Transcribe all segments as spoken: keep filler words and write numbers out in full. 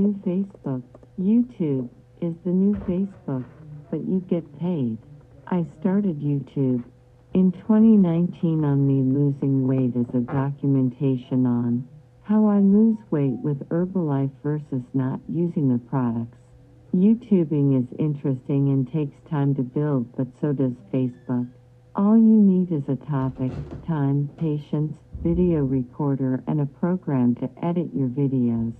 New Facebook. YouTube is the new Facebook, but you get paid. I started YouTube in twenty nineteen on me losing weight as a documentation on how I lose weight with Herbalife versus not using the products. YouTubing is interesting and takes time to build, but so does Facebook. All you need is a topic, time, patience, video recorder, and a program to edit your videos.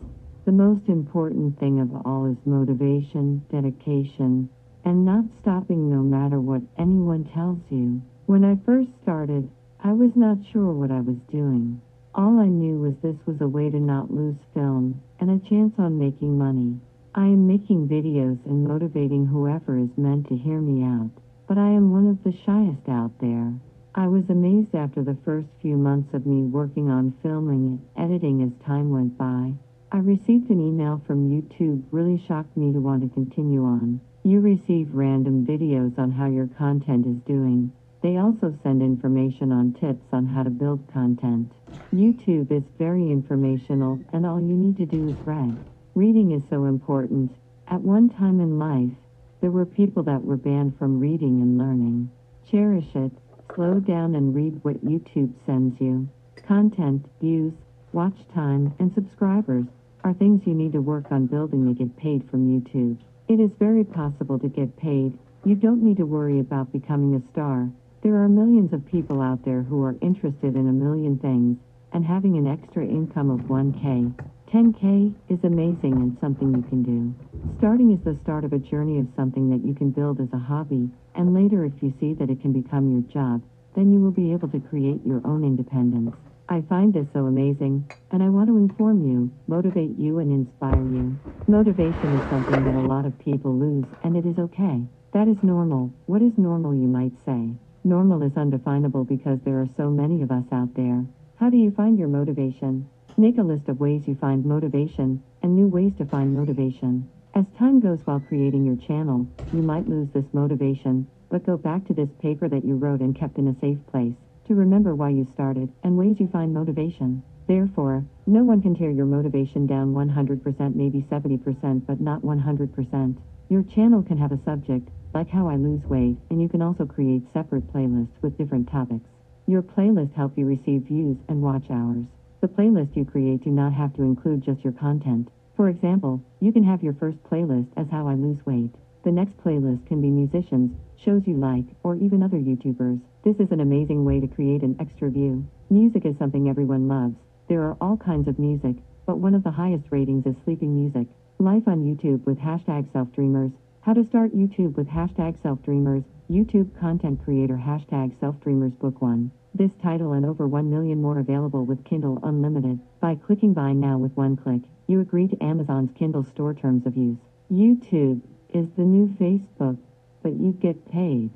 The most important thing of all is motivation, dedication, and not stopping no matter what anyone tells you. When I first started, I was not sure what I was doing. All I knew was this was a way to not lose film and a chance on making money. I am making videos and motivating whoever is meant to hear me out, but I am one of the shyest out there. I was amazed after the first few months of me working on filming and editing as time went by. I received an email from YouTube really shocked me to want to continue on. You receive random videos on how your content is doing. They also send information on tips on how to build content. YouTube is very informational and all you need to do is read. Reading is so important. At one time in life, there were people that were banned from reading and learning. Cherish it, slow down and read what YouTube sends you. Content, views, watch time, and subscribers are things you need to work on building to get paid from YouTube. It is very possible to get paid. You don't need to worry about becoming a star. There are millions of people out there who are interested in a million things, and having an extra income of one K. ten K is amazing and something you can do. Starting is the start of a journey of something that you can build as a hobby, and later if you see that it can become your job, then you will be able to create your own independence. I find this so amazing, and I want to inform you, motivate you, and inspire you. Motivation is something that a lot of people lose, and it is okay. That is normal. What is normal, you might say? Normal is undefinable because there are so many of us out there. How do you find your motivation? Make a list of ways you find motivation, and new ways to find motivation. As time goes while creating your channel, you might lose this motivation, but go back to this paper that you wrote and kept in a safe place, to remember why you started, and ways you find motivation. Therefore, no one can tear your motivation down one hundred percent, maybe seventy percent, but not one hundred percent. Your channel can have a subject, like how I lose weight, and you can also create separate playlists with different topics. Your playlists help you receive views and watch hours. The playlists you create do not have to include just your content. For example, you can have your first playlist as How I Lose Weight. The next playlist can be musicians, shows you like, or even other YouTubers. This is an amazing way to create an extra view. Music is something everyone loves. There are all kinds of music, but one of the highest ratings is sleeping music. Life on YouTube with hashtag self-dreamers. How to start YouTube with hashtag self-dreamers. YouTube content creator hashtag self-dreamers book one. This title and over one million more available with Kindle Unlimited. By clicking buy now with one click, you agree to Amazon's Kindle store terms of use. YouTube is the new Facebook, but you get paid.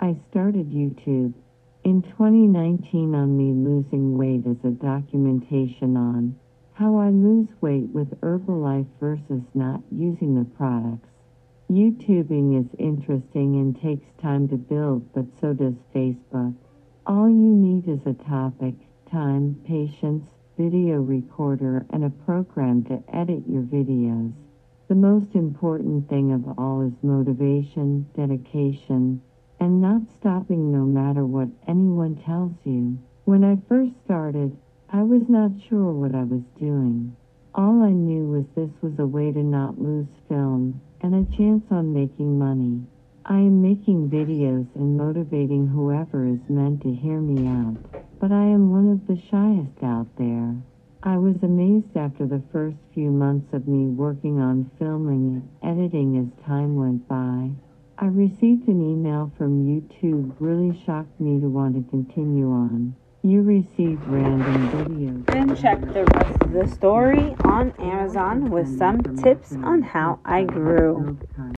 I started YouTube in twenty nineteen on me losing weight as a documentation on how I lose weight with Herbalife versus not using the products. YouTubing is interesting and takes time to build, but so does Facebook. All you need is a topic, time, patience, video recorder, and a program to edit your videos. The most important thing of all is motivation, dedication, and not stopping no matter what anyone tells you. When I first started, I was not sure what I was doing. All I knew was this was a way to not lose film and a chance on making money. I am making videos and motivating whoever is meant to hear me out, but I am one of the shyest out there. I was amazed after the first few months of me working on filming and editing as time went by. I received an email from YouTube really shocked me to want to continue on. You receive random videos. Then check the rest of the story on Amazon with some tips on how I grew.